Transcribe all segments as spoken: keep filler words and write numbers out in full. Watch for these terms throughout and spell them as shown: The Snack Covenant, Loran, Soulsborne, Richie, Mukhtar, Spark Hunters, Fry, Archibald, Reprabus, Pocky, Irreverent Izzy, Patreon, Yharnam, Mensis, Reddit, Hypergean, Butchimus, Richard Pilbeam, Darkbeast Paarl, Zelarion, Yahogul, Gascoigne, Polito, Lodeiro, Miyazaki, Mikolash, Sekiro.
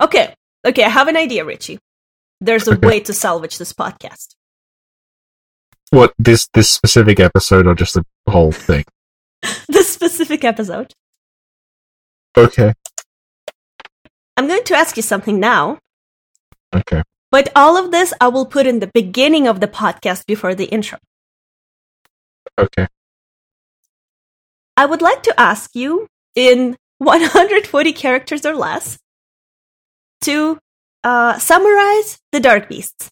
Okay, okay, I have an idea, Richie. There's a okay. way to salvage this podcast. What, this this specific episode or just the whole thing? This specific episode. Okay. I'm going to ask you something now. Okay. But all of this I will put in the beginning of the podcast before the intro. Okay. I would like to ask you, in one hundred forty characters or less, to uh, summarize the Dark Beasts.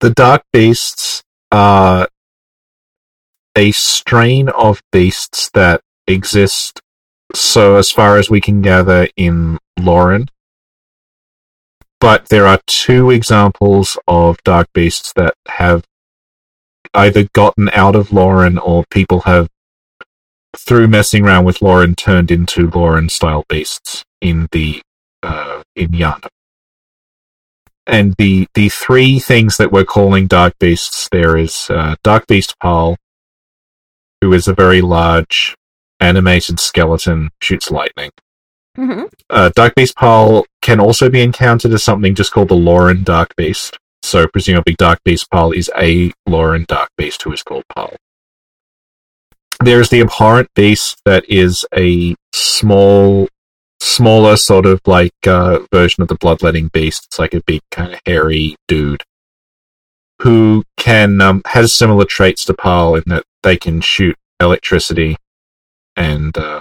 The Dark Beasts are a strain of beasts that exist, so as far as we can gather, in Loran. But there are two examples of Dark Beasts that have either gotten out of Loran or people have, through messing around with Loran, turned into Loran-style beasts in the uh, in Yana. And the the three things that we're calling Dark Beasts, there is uh, Darkbeast Paarl, who is a very large animated skeleton, shoots lightning. Mm-hmm. Uh, Darkbeast Paarl can also be encountered as something just called the Loran Darkbeast. So presumably Darkbeast Paarl is a Loran Darkbeast who is called Paarl. There is the Abhorrent Beast that is a small, smaller sort of like uh, version of the Bloodletting Beast. It's like a big kind of hairy dude who can um, has similar traits to Paarl in that they can shoot electricity. And uh,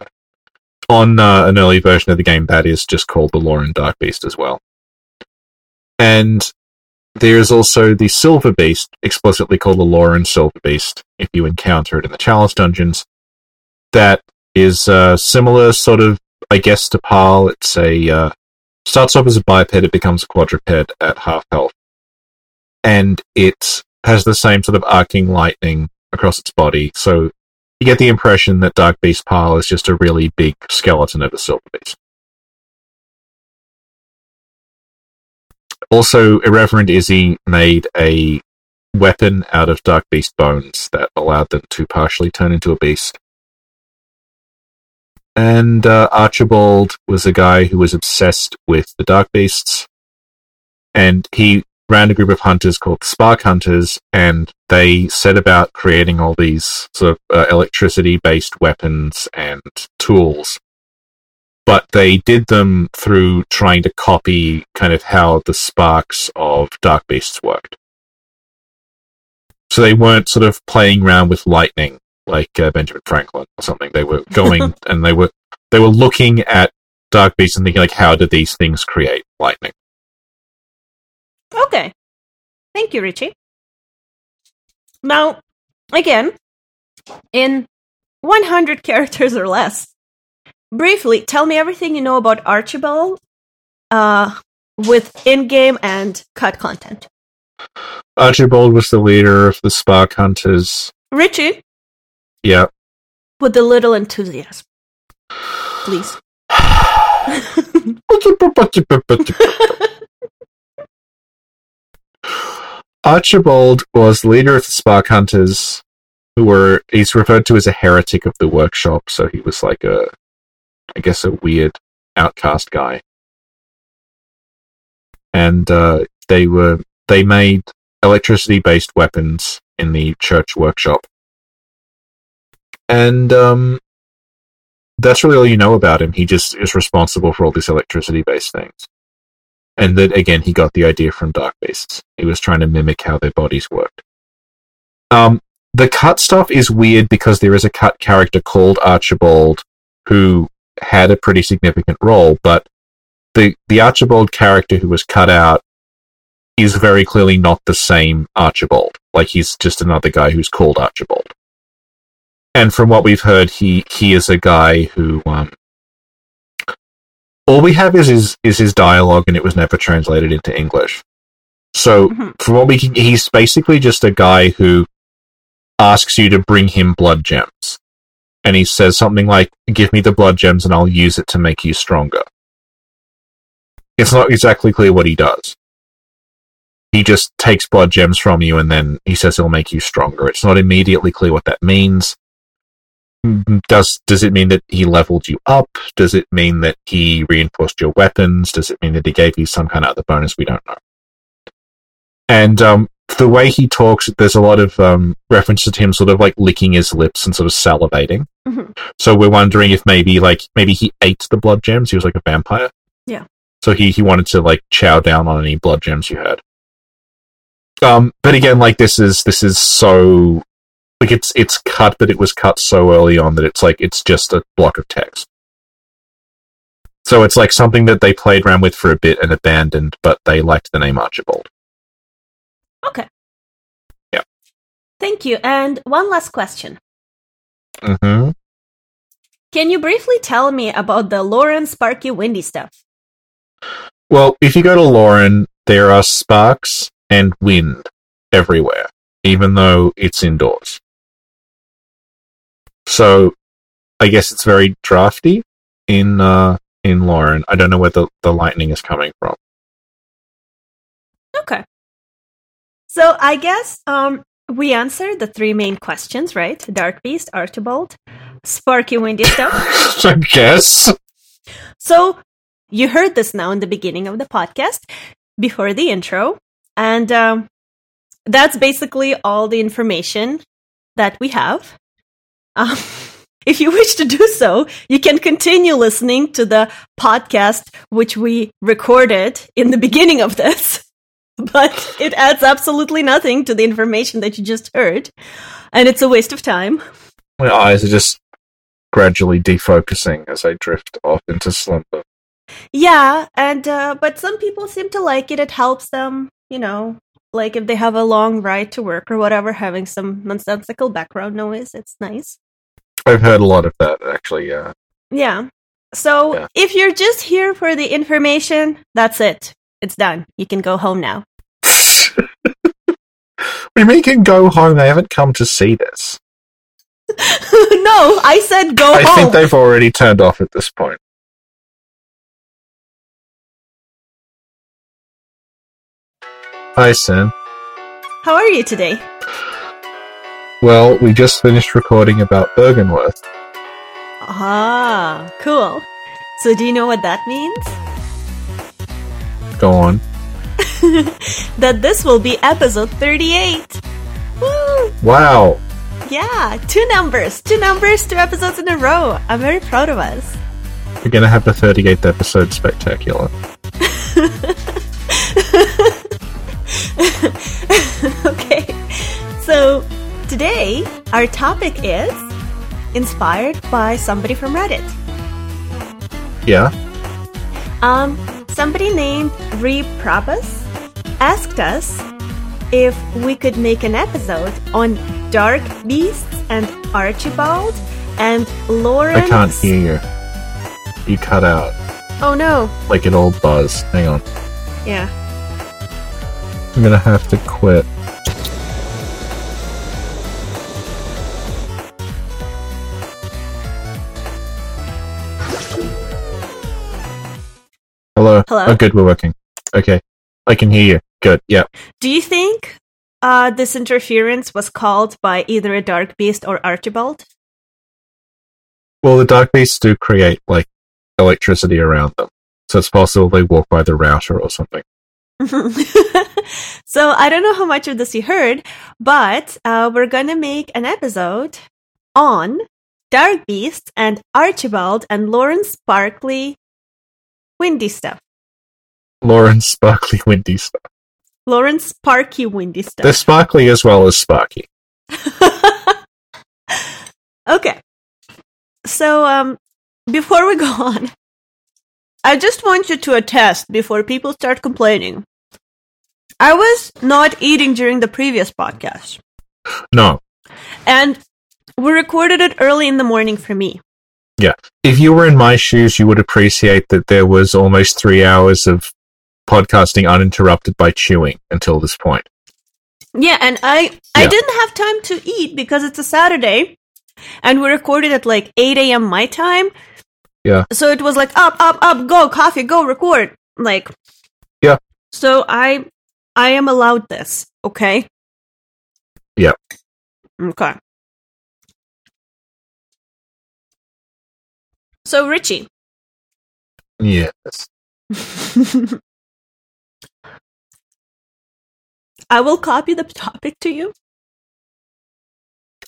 on uh, an early version of the game, that is just called the Loran Dark Beast as well. And there is also the Silver Beast, explicitly called the Loran Silver Beast, if you encounter it in the Chalice Dungeons. That is uh, similar sort of, I guess, to Paarl. It's a uh, starts off as a biped, it becomes a quadruped at half health. And it has the same sort of arcing lightning across its body, so you get the impression that Darkbeast Paarl is just a really big skeleton of a Silver Beast. Also, Irreverent Izzy made a weapon out of Darkbeast bones that allowed them to partially turn into a beast. And uh, Archibald was a guy who was obsessed with the Darkbeasts, and he ran a group of hunters called the Spark Hunters, and they set about creating all these sort of uh, electricity-based weapons and tools. But they did them through trying to copy kind of how the sparks of Dark Beasts worked. So they weren't sort of playing around with lightning like uh, Benjamin Franklin or something. They were going and they were they were looking at Dark Beasts and thinking, like, how do these things create lightning? Okay. Thank you, Richie. Now, again, in one hundred characters or less, briefly, tell me everything you know about Archibald uh, with in-game and cut content. Archibald was the leader of the Spark Hunters. Richie? Yeah. With a little enthusiasm. Please. Archibald was leader of the Spark Hunters, who were, he's referred to as a heretic of the workshop, so he was like a, I guess, a weird outcast guy. And uh, they were, they made electricity-based weapons in the church workshop. And um, that's really all you know about him. He just is responsible for all these electricity-based things. And that, again, he got the idea from Dark Beasts. He was trying to mimic how their bodies worked. Um, the cut stuff is weird because there is a cut character called Archibald who had a pretty significant role, but the, the Archibald character who was cut out is very clearly not the same Archibald. Like, he's just another guy who's called Archibald. And from what we've heard, he, he is a guy who... Um, all we have is his, is his dialogue, and it was never translated into English. So, mm-hmm. from what we can, he's basically just a guy who asks you to bring him blood gems. And he says something like, give me the blood gems and I'll use it to make you stronger. It's not exactly clear what he does. He just takes blood gems from you and then he says it'll make you stronger. It's not immediately clear what that means. Does does it mean that he leveled you up? Does it mean that he reinforced your weapons? Does it mean that he gave you some kind of other bonus? We don't know. And um, the way he talks, there's a lot of um, references to him sort of like licking his lips and sort of salivating. Mm-hmm. So we're wondering if maybe like maybe he ate the blood gems. He was like a vampire. Yeah. So he, he wanted to like chow down on any blood gems you had. Um, but again, like this is this is so. Like, it's it's cut, but it was cut so early on that it's, like, it's just a block of text. So it's, like, something that they played around with for a bit and abandoned, but they liked the name Archibald. Okay. Yeah. Thank you. And one last question. Mm-hmm. Can you briefly tell me about the Loran, Sparky, Windy stuff? Well, if you go to Loran, there are sparks and wind everywhere, even though it's indoors. So, I guess it's very drafty in uh, in Loran. I don't know where the, the lightning is coming from. Okay. So, I guess um, we answered the three main questions, right? Darkbeast, Archibald, Sparky Windy stuff. I guess. So, you heard this now in the beginning of the podcast, before the intro, and um, that's basically all the information that we have. Um, if you wish to do so, you can continue listening to the podcast, which we recorded in the beginning of this, but it adds absolutely nothing to the information that you just heard, and it's a waste of time. My eyes are just gradually defocusing as I drift off into slumber. Yeah, and uh, but some people seem to like it. It helps them, you know, like if they have a long ride to work or whatever, having some nonsensical background noise, it's nice. I've heard a lot of that, actually, yeah. Yeah. So yeah. If you're just here for the information, that's it. It's done. You can go home now. What do you mean you can go home? They haven't come to see this. No, I said go I home. I think they've already turned off at this point. Hi, Sam. How are you today? Well, we just finished recording about Byrgenwerth. Ah, cool. So do you know what that means? Go on. That this will be episode thirty-eight. Woo! Wow. Yeah, two numbers. Two numbers, two episodes in a row. I'm very proud of us. We're going to have the thirty-eighth episode spectacular. Okay, so today our topic is inspired by somebody from Reddit. Yeah. Um, somebody named Reprabus asked us if we could make an episode on Darkbeast and Archibald and Loran. I can't hear you. You cut out. Oh no. Like an old buzz. Hang on. Yeah. I'm gonna have to quit. Hello. Hello. Oh, good, we're working. Okay. I can hear you. Good, yeah. Do you think uh, this interference was called by either a dark beast or Archibald? Well, the dark beasts do create, like, electricity around them. So it's possible they walk by the router or something. So I don't know how much of this you heard, but uh, we're going to make an episode on Darkbeast and Archibald and Loran Sparkly Windy stuff. Loran Sparkly Windy stuff. Loran Sparky Windy stuff. They're sparkly as well as sparky. Okay. So um, before we go on, I just want you to attest before people start complaining. I was not eating during the previous podcast. No. And we recorded it early in the morning for me. Yeah. If you were in my shoes, you would appreciate that there was almost three hours of podcasting uninterrupted by chewing until this point. Yeah, and I, yeah. I didn't have time to eat because it's a Saturday, and we recorded at like eight a.m. my time. Yeah. So it was like, up, up, up, go, coffee, go, record. Like, yeah. So I, I am allowed this, okay? Yeah. Okay. So, Richie. Yes. I will copy the topic to you.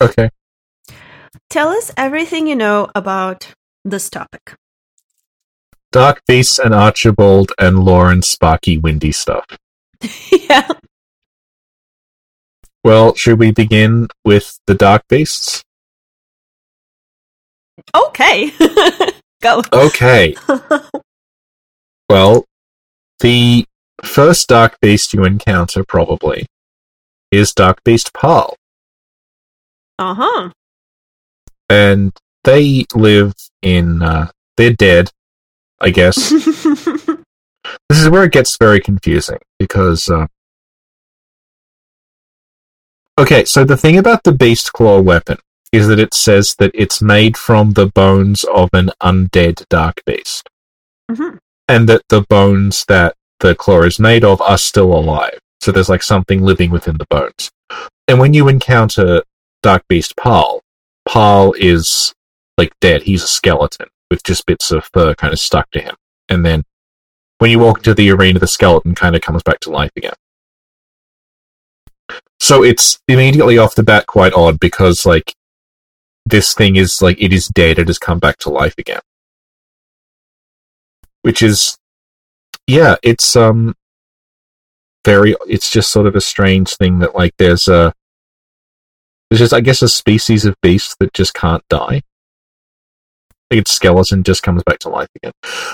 Okay. Tell us everything you know about this topic. Darkbeast and Archibald and Loran Sparky Windy stuff. Yeah. Well, should we begin with the Darkbeasts? Okay. Go. Okay. Well, the first Darkbeast you encounter, probably, is Darkbeast Paarl. Uh-huh. And they live in... Uh, they're dead, I guess. This is where it gets very confusing, because... Uh, okay, so the thing about the Beast Claw weapon is that it says that it's made from the bones of an undead Darkbeast. Mm-hmm. And that the bones that the claw is made of are still alive. So there's like something living within the bones. And when you encounter Darkbeast Paarl, Paarl is like dead. He's a skeleton with just bits of fur kind of stuck to him. And then when you walk into the arena, the skeleton kind of comes back to life again. So it's immediately off the bat quite odd because like this thing is like, it is dead. It has come back to life again. Which is, yeah, it's um very. It's just sort of a strange thing that like there's a there's just I guess a species of beast that just can't die. Like its skeleton just comes back to life again.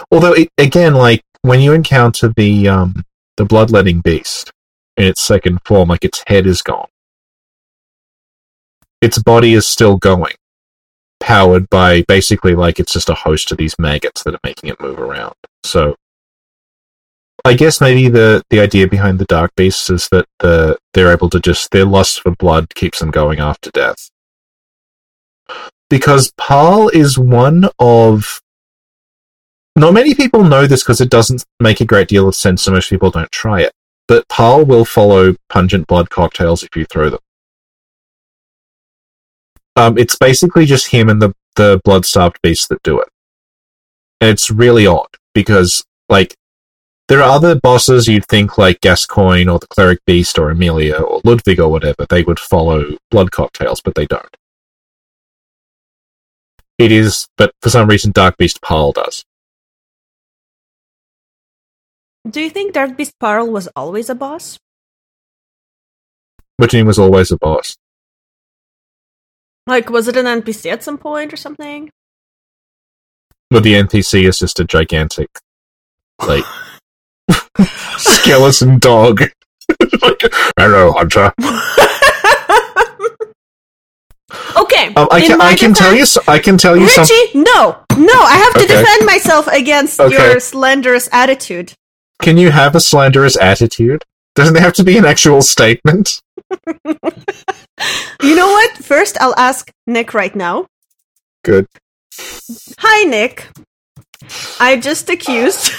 Although it, again, like when you encounter the um the bloodletting beast in its second form, like its head is gone, its body is still going. Powered by basically like it's just a host of these maggots that are making it move around. So I guess maybe the the idea behind the Darkbeasts is that the they're able to just their lust for blood keeps them going after death. Because Paarl is one of not many people know this because it doesn't make a great deal of sense, so most people don't try it. But Paarl will follow pungent blood cocktails if you throw them. Um, it's basically just him and the, the blood-starved beasts that do it. And it's really odd, because, like, there are other bosses you'd think, like Gascoigne or the Cleric Beast or Amelia or Ludwig or whatever, they would follow blood cocktails, but they don't. It is, but for some reason, Darkbeast Paarl does. Do you think Darkbeast Paarl was always a boss? What do you mean was always a boss? Like, was it an N P C at some point or something? Well, the N P C is just a gigantic, like, skeleton dog. Like, hello, hunter. Okay. Um, I can, I can defense, tell you. So, I can tell you. Richie, some... no, no. I have to okay. defend myself against okay. your slanderous attitude. Can you have a slanderous attitude? Doesn't there have to be an actual statement? You know what? First, I'll ask Nick right now. Good. Hi, Nick. I just accused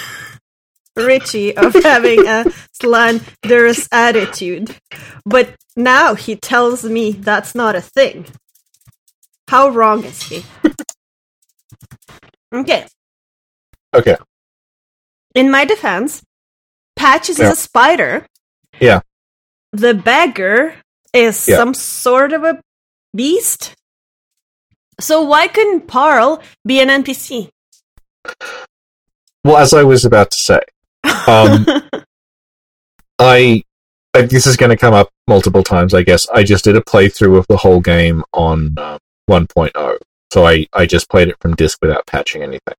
Richie of having a slanderous attitude, but now he tells me that's not a thing. How wrong is he? Okay. Okay. In my defense, Patch is yeah. a spider. Yeah. The beggar is yeah. some sort of a beast. So why couldn't Paarl be an N P C? Well, as I was about to say, um, I this is going to come up multiple times, I guess. I just did a playthrough of the whole game on uh, one point oh. So I, I just played it from disc without patching anything.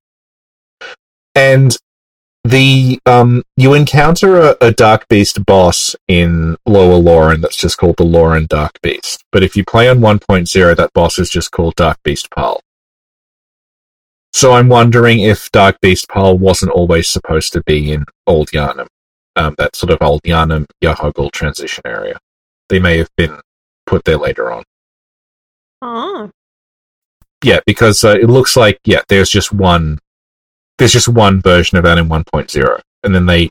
And... The um, you encounter a, a Darkbeast boss in Lower Loran that's just called the Loran Darkbeast. But if you play on one point oh, that boss is just called Darkbeast Paarl. So I'm wondering if Darkbeast Paarl wasn't always supposed to be in Old Yharnam, um, that sort of Old Yharnam Yahogul transition area. They may have been put there later on. Oh. Yeah, because uh, it looks like yeah, there's just one. There's just one version of that in one point oh, and then they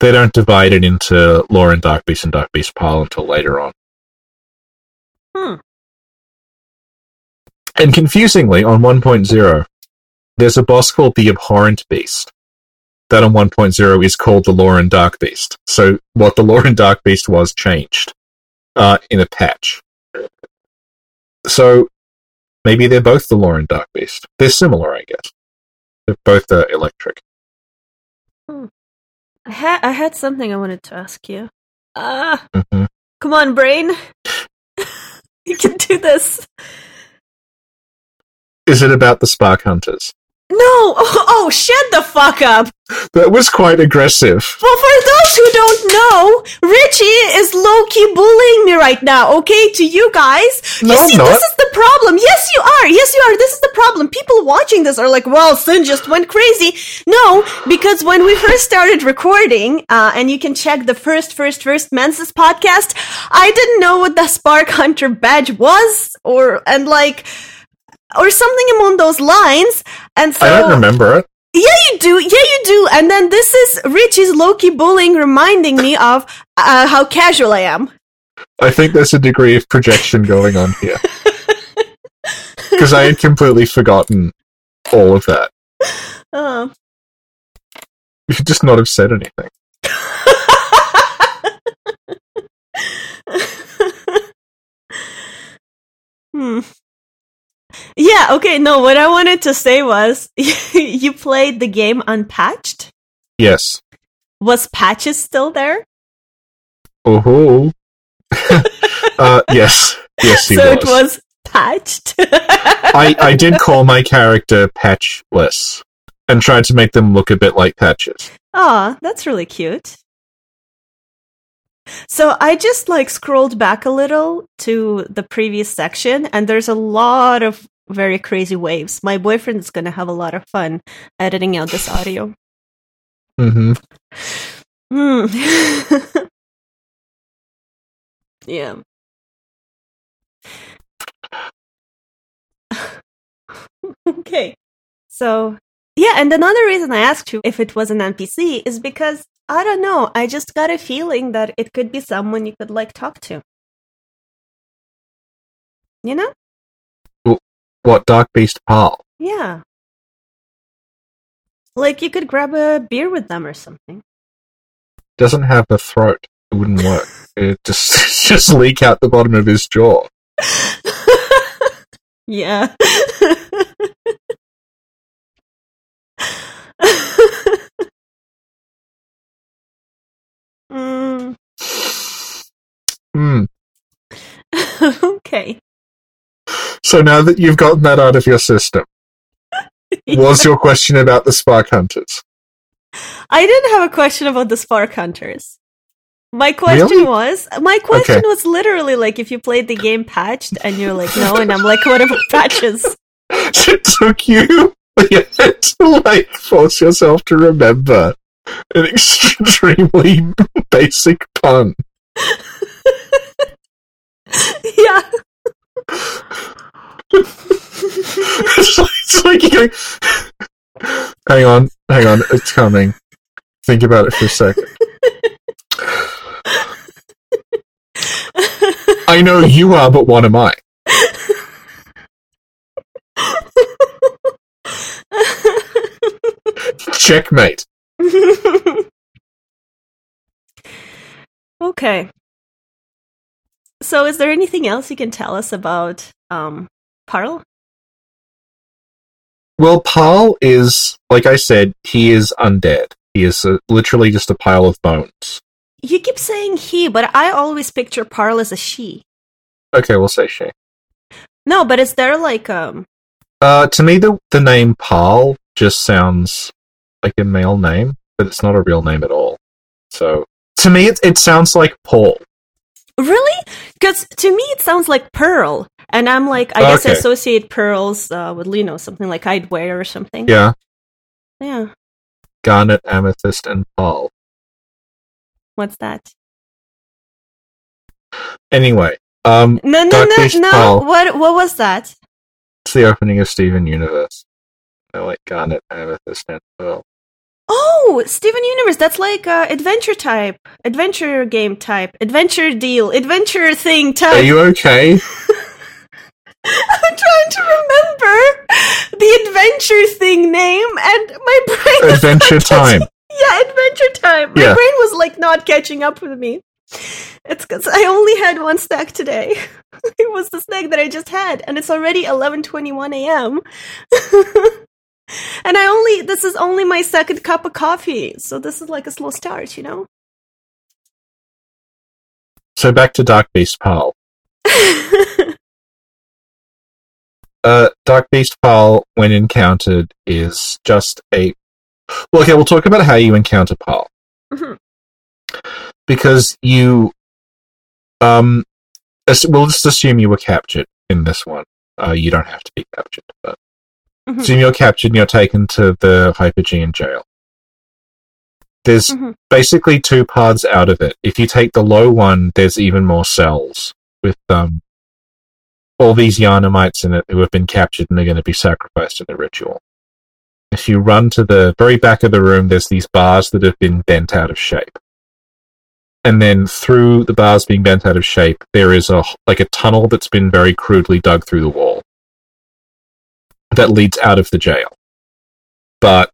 they don't divide it into Loran Darkbeast and Darkbeast Paarl until later on. Hmm. And confusingly, on one point oh, There's a boss called the Abhorrent Beast. That on one point oh is called the Loran Darkbeast. So what the Loran Darkbeast was changed uh, in a patch. So maybe they're both the Loran Darkbeast. They're similar, I guess. They're both uh, electric. Hmm. I, ha- I had something I wanted to ask you. Ah, uh, mm-hmm. Come on, brain. You can do this. Is it about the Spark Hunters? No! Oh, oh, shut the fuck up! That was quite aggressive. Well, for those who don't know, Richie is low-key bullying me right now, okay, to you guys? No, you see, I'm not. This is the problem. Yes, you are. Yes, you are. This is the problem. People watching this are like, well, Sin just went crazy. No, because when we first started recording, uh, and you can check the first, first, first Menses podcast, I didn't know what the Spark Hunter badge was, or, and like... or something among those lines, and so I don't remember it. Yeah, you do. Yeah, you do. And then this is Richie's low-key bullying, reminding me of uh, how casual I am. I think there's a degree of projection going on here, because I had completely forgotten all of that. Oh. You should just not have said anything. hmm. Yeah, okay, no, what I wanted to say was, you played the game unpatched? Yes. Was patches still there? Oh, uh, yes. Yes, he so was. So it was patched? I, I did call my character Patchless, and tried to make them look a bit like patches. Aw, that's really cute. So I just, like, scrolled back a little to the previous section, and there's a lot of very crazy waves. My boyfriend is going to have a lot of fun editing out this audio. Mm-hmm. Mm. Yeah. Okay. So, yeah, and another reason I asked you if it was an N P C is because I don't know. I just got a feeling that it could be someone you could, like, talk to. You know? What, Darkbeast Paarl? Yeah. Like, you could grab a beer with them or something. Doesn't have a throat. It wouldn't work. It just just leak out the bottom of his jaw. Yeah. Mm. Mm. Okay. So now that you've gotten that out of your system, yeah. Was your question about the Spark Hunters? I didn't have a question about the Spark Hunters. My question really? was, my question okay. was literally like, if you played the game patched, and you're like, no, and I'm like, what about patches? It took you to, like, force yourself to remember an extremely basic pun. Yeah. it's like, it's like you know, hang on, hang on, it's coming. Think about it for a second. I know you are, but what am I? Checkmate. Okay. So is there anything else you can tell us about um Paarl? Well, Paarl is, like I said, he is undead. He is uh, literally just a pile of bones. You keep saying he, but I always picture Paarl as a she. Okay, we'll say she. No, but is there like um Uh to me the the name Paarl just sounds like a male name, but it's not a real name at all. So, to me, it, it sounds like Paul. Really? Because to me, it sounds like Pearl. And I'm like, I okay. guess I associate pearls uh, with, you know, something like I'd wear or something. Yeah. Yeah. Garnet, Amethyst, and Paarl. What's that? Anyway. Um, no, no, Dark no, Beast no. Paarl. What, what was that? It's the opening of Steven Universe. I like Garnet, Amethyst, and Pearl. Oh, Steven Universe, that's like uh, adventure type, adventure game type, adventure deal, adventure thing type. Are you okay? I'm trying to remember the adventure thing name, and my brain Adventure Time. Catching... Yeah, Adventure Time. My yeah. brain was like not catching up with me. It's because I only had one snack today. It was the snack that I just had, and it's already eleven twenty-one a.m. And I only this is only my second cup of coffee, so this is like a slow start, you know. So back to Darkbeast Paarl. uh, Darkbeast Paarl, when encountered, is just a. Well, okay, we'll talk about how you encounter Paarl. Mm-hmm. Because you, um, we'll just assume you were captured in this one. Uh, you don't have to be captured, but mm-hmm. assume you're captured and you're taken to the Hypergean jail. There's mm-hmm. basically two paths out of it. If you take the low one, there's even more cells with um, all these Yarnamites in it who have been captured and are going to be sacrificed in the ritual. If you run to the very back of the room, there's these bars that have been bent out of shape. And then through the bars being bent out of shape, there is a like a tunnel that's been very crudely dug through the wall that leads out of the jail. But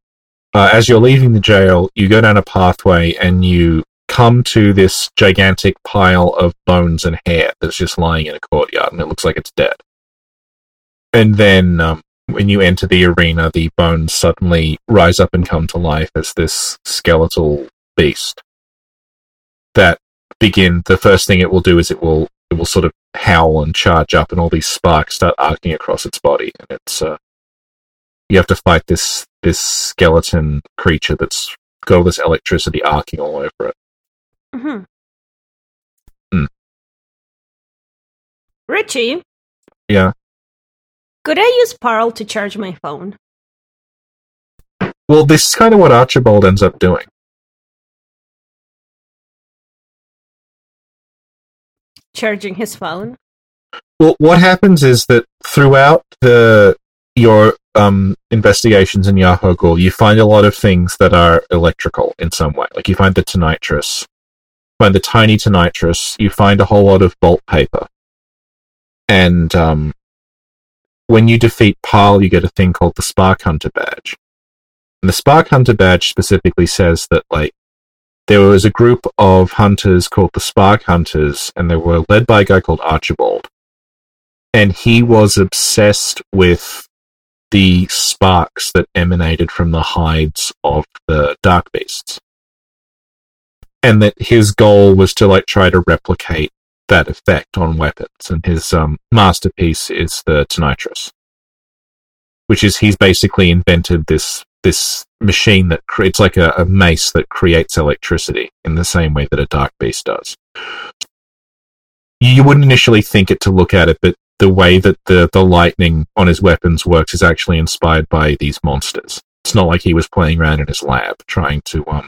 uh, as you're leaving the jail, you go down a pathway and you come to this gigantic pile of bones and hair that's just lying in a courtyard, and it looks like it's dead. And then um, when you enter the arena, the bones suddenly rise up and come to life as this skeletal beast. That begin, the first thing it will do is it will it will sort of howl and charge up, and all these sparks start arcing across its body, and it's uh, you have to fight this this skeleton creature that's got all this electricity arcing all over it. Mm-hmm. Mm. Richie? Yeah? Could I use Paarl to charge my phone? Well, this is kind of what Archibald ends up doing. Charging his phone. Well, what happens is that throughout the your um, investigations in Yahogul, you find a lot of things that are electrical in some way. Like you find the tinnitus, find the tiny tinnitus, you find a whole lot of bolt paper. And um, when you defeat Paarl, you get a thing called the Spark Hunter badge. And the Spark Hunter badge specifically says that, like, there was a group of hunters called the Spark Hunters, and they were led by a guy called Archibald. And he was obsessed with the sparks that emanated from the hides of the Dark Beasts. And that his goal was to like try to replicate that effect on weapons. And his um, masterpiece is the Tinnitus, which is he's basically invented this this machine that creates like a, a mace that creates electricity in the same way that a dark beast does. You wouldn't initially think it to look at it, but the way that the, the lightning on his weapons works is actually inspired by these monsters. It's not like he was playing around in his lab trying to um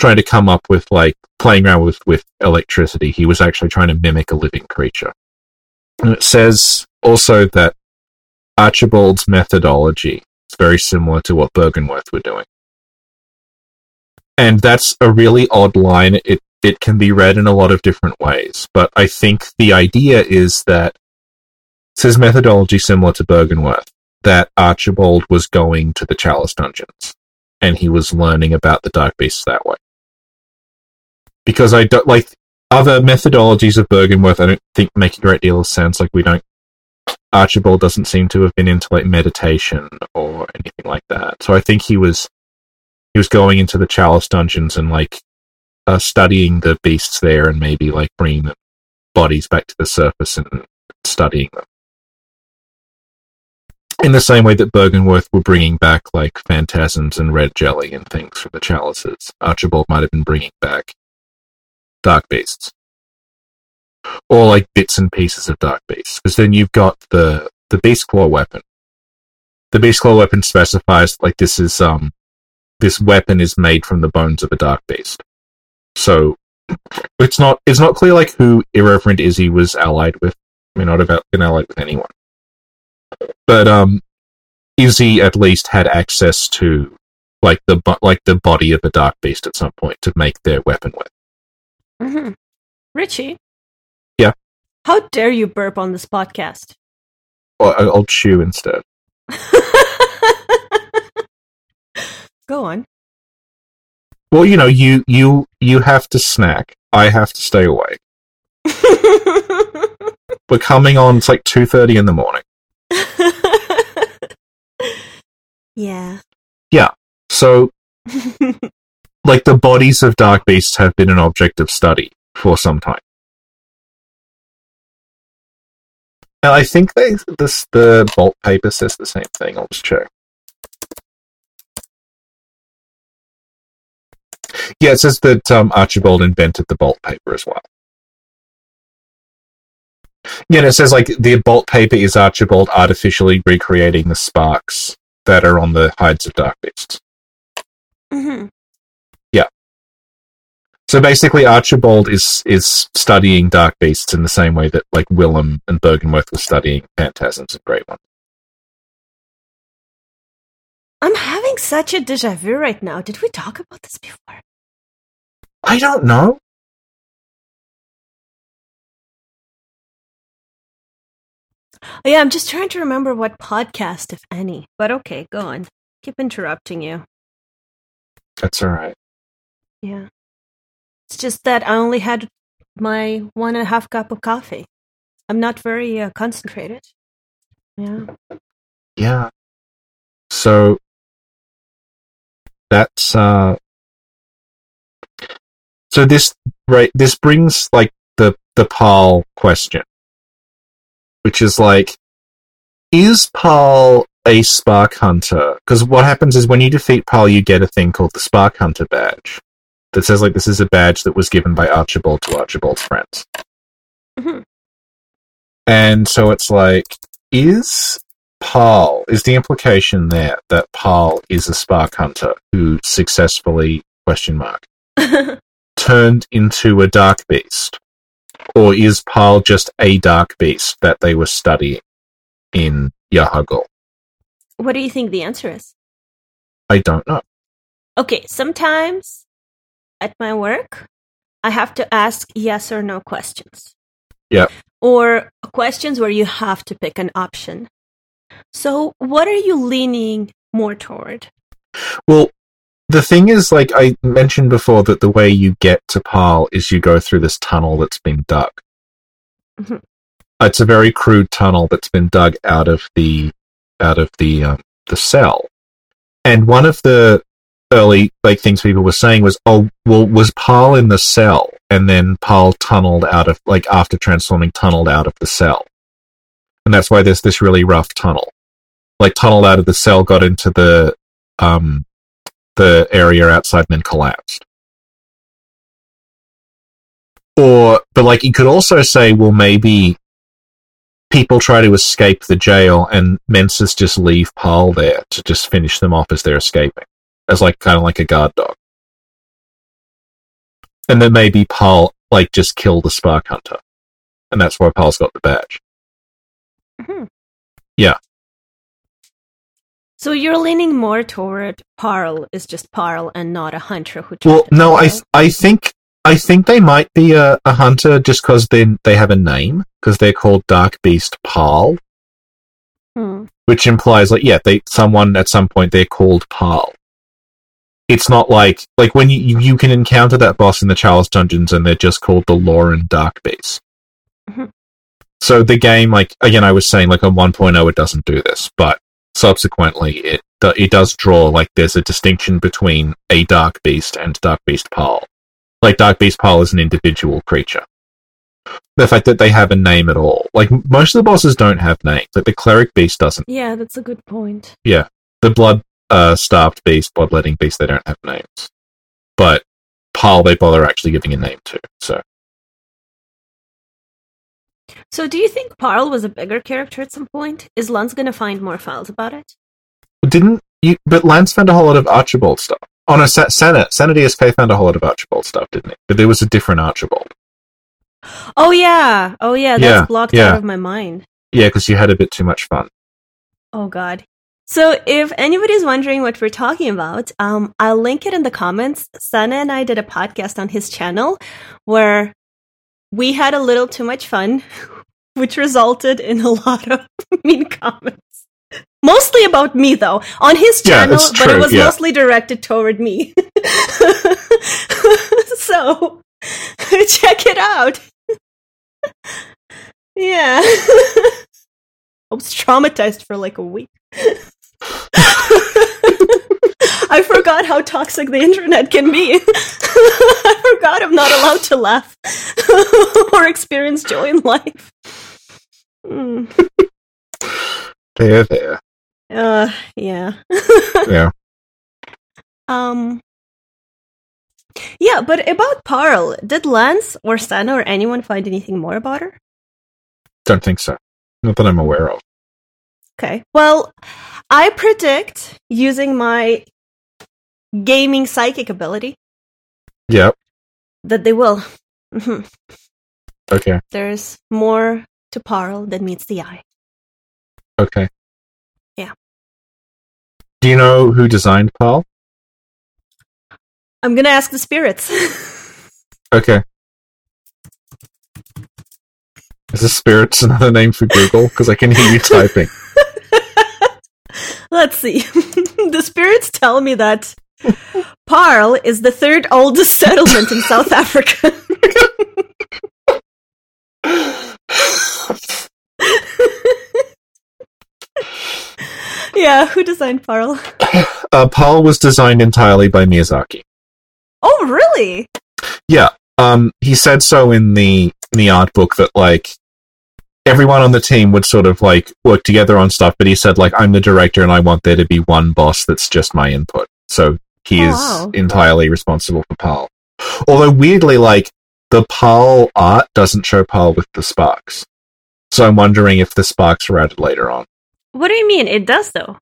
trying to come up with like playing around with, with electricity. He was actually trying to mimic a living creature. And it says also that Archibald's methodology very similar to what Byrgenwerth were doing. And that's a really odd line. It it can be read in a lot of different ways, but I think the idea is that it's his methodology similar to Byrgenwerth, that Archibald was going to the Chalice Dungeons, and he was learning about the Dark Beasts that way. Because I don't, like, other methodologies of Byrgenwerth I don't think make a great deal of sense, like we don't Archibald doesn't seem to have been into like meditation or anything like that. So I think he was he was going into the Chalice Dungeons and like uh, studying the beasts there and maybe like bringing the bodies back to the surface and studying them. In the same way that Byrgenwerth were bringing back like phantasms and red jelly and things from the chalices, Archibald might have been bringing back dark beasts. Or like bits and pieces of Dark Beasts, because then you've got the the Beast Claw weapon. The Beast Claw weapon specifies like this is um this weapon is made from the bones of a Dark Beast. So it's not it's not clear like who Irreverent Izzy was allied with. I mean, not about been allied with anyone, but um Izzy at least had access to like the like the body of a Dark Beast at some point to make their weapon with. Mm-hmm. Richie. How dare you burp on this podcast? Well, I'll chew instead. Go on. Well, you know, you you you have to snack. I have to stay awake. We're coming on, it's like two thirty in the morning. Yeah. Yeah. So, like, the bodies of dark beasts have been an object of study for some time. Now, I think they, this the Bolt paper says the same thing. I'll just check. Yeah, it says that um, Archibald invented the Bolt paper as well. Yeah, and it says, like, the Bolt paper is Archibald artificially recreating the sparks that are on the hides of dark beasts. Mm-hmm. Yeah. So basically, Archibald is is studying dark beasts in the same way that, like, Willem and Byrgenwerth were studying phantasms and Great Ones. I'm having such a déjà vu right now. Did we talk about this before? I don't know. Oh, yeah, I'm just trying to remember what podcast, if any. But okay, go on. Keep interrupting you. That's all right. Yeah. It's just that I only had my one and a half cup of coffee. I'm not very uh, concentrated. Yeah. Yeah. So... That's, uh, so this, right, this brings, like, the, the Paarl question, which is, like, is Paarl a Spark Hunter? Because what happens is when you defeat Paarl, you get a thing called the Spark Hunter badge that says, like, this is a badge that was given by Archibald to Archibald's friends. Mm-hmm. And so it's, like, is... Paarl, is the implication there that Paarl is a spark hunter who successfully, question mark, turned into a dark beast? Or is Paarl just a dark beast that they were studying in Yahagol? What do you think the answer is? I don't know. Okay, sometimes at my work, I have to ask yes or no questions. Yeah. Or questions where you have to pick an option. So, what are you leaning more toward? Well, the thing is, like, I mentioned before that the way you get to Paarl is you go through this tunnel that's been dug. Mm-hmm. It's a very crude tunnel that's been dug out of the out of the um, the cell. And one of the early, like, things people were saying was, oh, well, was Paarl in the cell? And then Paarl tunneled out of, like, after transforming, tunneled out of the cell. And that's why there's this really rough tunnel. Like, tunneled out of the cell, got into the um, the area outside, and then collapsed. Or, but, like, you could also say, well, maybe people try to escape the jail, and Menses just leave Paarl there to just finish them off as they're escaping. As, like, kind of like a guard dog. And then maybe Paarl, like, just killed the Spark Hunter. And that's why Paarl's got the badge. Mm-hmm. Yeah. So you're leaning more toward Paarl is just Paarl and not a hunter who. Well, no, I th- I think I think they might be a, a hunter just because they they have a name because they're called Darkbeast Paarl, hmm. which implies, like, yeah, they someone at some point they're called Paarl. It's not like like when you you can encounter that boss in the Charles Dungeons and they're just called the Loran Darkbeast. Mm-hmm. So the game, like, again, I was saying, like, on one point oh, it doesn't do this, but subsequently it do- it does draw, like, there's a distinction between a Dark Beast and Dark Beast Paarl. Like, Dark Beast Paarl is an individual creature. The fact that they have a name at all. Like, most of the bosses don't have names. Like, the Cleric Beast doesn't. Yeah, that's a good point. Yeah. The Blood-Starved uh, Beast, Bloodletting Beast, they don't have names. But Paarl, they bother actually giving a name to, so... So do you think Paarl was a bigger character at some point? Is Lance going to find more files about it? Didn't you? But Lance found a whole lot of Archibald stuff. Oh no, San- San- Sanity S K found a whole lot of Archibald stuff, didn't he? But there was a different Archibald. Oh yeah, oh yeah, that's yeah, blocked yeah. out of my mind. Yeah, because you had a bit too much fun. Oh god. So if anybody's wondering what we're talking about, um, I'll link it in the comments. Sana and I did a podcast on his channel where we had a little too much fun. which resulted in a lot of mean comments. Mostly about me, though. On his channel, yeah, true, but it was yeah. mostly directed toward me. So, check it out. Yeah. I was traumatized for like a week. I forgot how toxic the internet can be. I forgot I'm not allowed to laugh or experience joy in life. Mm. There, there. Uh, yeah. Yeah. Um. Yeah, but about Paarl, did Lance or Sana or anyone find anything more about her? Don't think so. Not that I'm aware of. Okay. Well, I predict using my gaming psychic ability. Yep. That they will. Mm-hmm. Okay. There's more to Paarl than meets the eye. Okay. Yeah. Do you know who designed Paarl? I'm gonna ask the spirits. Okay. Is the spirits another name for Google? Because I can hear you typing. Let's see. The spirits tell me that Paarl is the third oldest settlement in South Africa. Yeah, who designed Paarl? Uh, Paarl was designed entirely by Miyazaki. Oh, really? Yeah. Um, he said so in the in the art book that, like, everyone on the team would sort of, like, work together on stuff, but he said, like, I'm the director and I want there to be one boss that's just my input. So he oh, is wow. entirely responsible for Paarl. Although, weirdly, like, the Paarl art doesn't show Paarl with the sparks. So I'm wondering if the sparks were added later on. What do you mean? It does, though.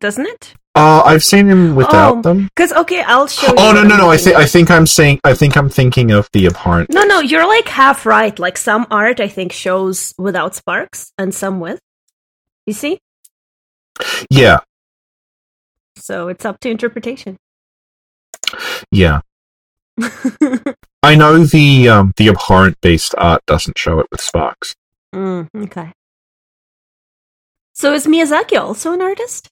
Doesn't it? Uh, I've seen him without oh, them. Because, okay, I'll show you. Oh, no, no, no. I, th- I think I'm saying, I think I'm thinking of the abhorrent. No, no, you're, like, half right. Like, some art, I think, shows without sparks and some with. You see? Yeah. So it's up to interpretation. Yeah. I know the um, the abhorrent beast art doesn't show it with sparks. Mm, okay. So is Miyazaki also an artist?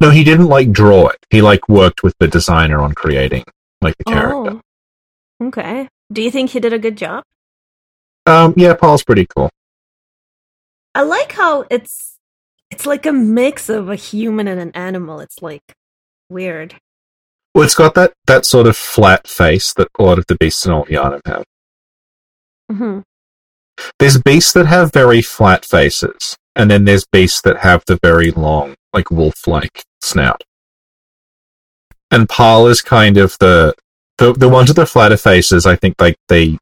No, he didn't, like, draw it. He, like, worked with the designer on creating, like, the character. Oh. Okay. Do you think he did a good job? Um, yeah, Paul's pretty cool. I like how it's, it's like a mix of a human and an animal. It's, like, weird. Well, it's got that, that sort of flat face that a lot of the beasts in Old Yharnam have. Mm-hmm. There's beasts that have very flat faces. And then there's beasts that have the very long, like, wolf-like snout. And Paarl is kind of the... The, the ones with the flatter faces, I think, like, they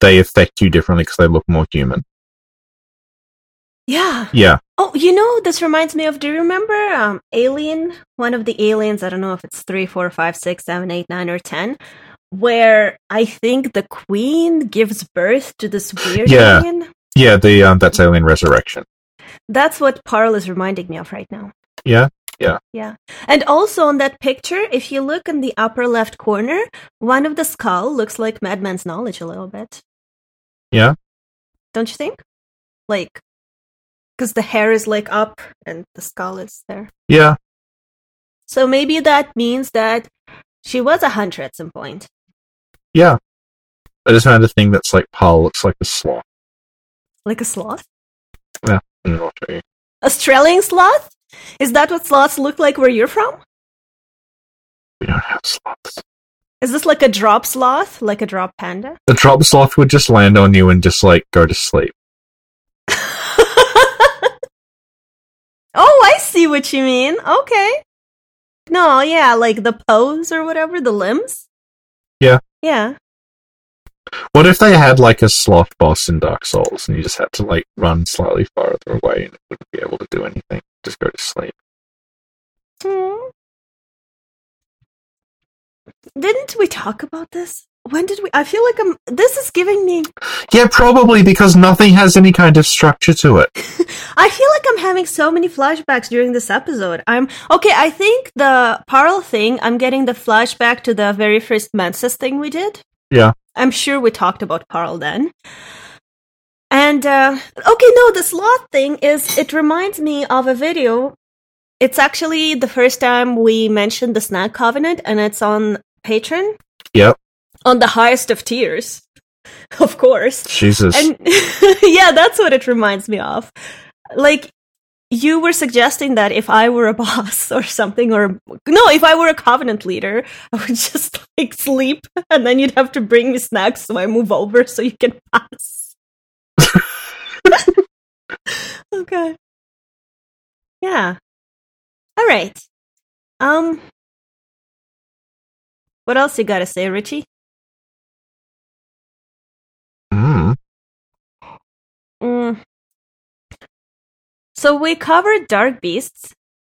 they affect you differently because they look more human. Yeah. Yeah. Oh, you know, this reminds me of... Do you remember um, Alien? One of the aliens, I don't know if it's three, four, five, six, seven, eight, nine, or ten, where I think the queen gives birth to this weird yeah. alien. Yeah, the um, that's Alien Resurrection. That's what Paarl is reminding me of right now. Yeah, yeah. Yeah. And also on that picture, if you look in the upper left corner, one of the skull looks like Madman's Knowledge a little bit. Yeah? Don't you think? Like, because the hair is, like, up and the skull is there. Yeah. So maybe that means that she was a hunter at some point. Yeah. I just found a thing that's like Paarl looks like a sloth. Like a sloth? Yeah. Not really. Australian sloth? Is that what sloths look like where you're from? We don't have sloths. Is this like a drop sloth? Like a drop panda? A drop sloth would just land on you and just, like, go to sleep. Oh, I see what you mean. Okay. No, yeah, like the pose or whatever, the limbs? Yeah. Yeah. What if they had, like, a sloth boss in Dark Souls and you just had to, like, run slightly farther away and it wouldn't be able to do anything? Just go to sleep. Mm. Didn't we talk about this? When did we... I feel like I'm... This is giving me... Yeah, probably, because nothing has any kind of structure to it. I feel like I'm having so many flashbacks during this episode. I'm... Okay, I think the Paarl thing, I'm getting the flashback to the very first Mantis thing we did. Yeah. I'm sure we talked about Paarl then. And, uh, okay, no, the sloth thing is, it reminds me of a video. It's actually the first time we mentioned the Snack Covenant, and it's on Patreon. Yep. On the highest of tiers. Of course. Jesus. And yeah, that's what it reminds me of. Like, you were suggesting that if I were a boss or something, or no, if I were a Covenant leader, I would just like sleep, and then you'd have to bring me snacks so I move over so you can pass. Okay. Yeah. All right. Um. What else you gotta say, Richie? Mm. Mm. So we covered dark beasts.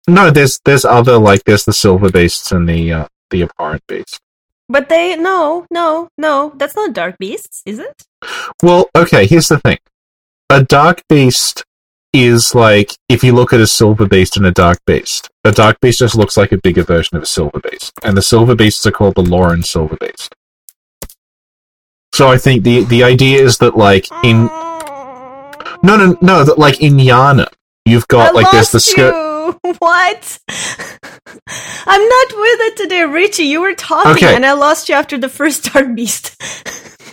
No, there's there's other, like, there's the silver beasts and the uh, the abhorrent beasts. But they no no no that's not dark beasts, is it? Well, okay. Here's the thing: a dark beast is like, if you look at a silver beast and a dark beast, a dark beast just looks like a bigger version of a silver beast, and the silver beasts are called the Loran silver beast. So I think the the idea is that, like, in no no no that like in Yana you've got I like lost there's the skirt. What? I'm not with it today, Richie. You were talking, okay, and I lost you after the first dark beast.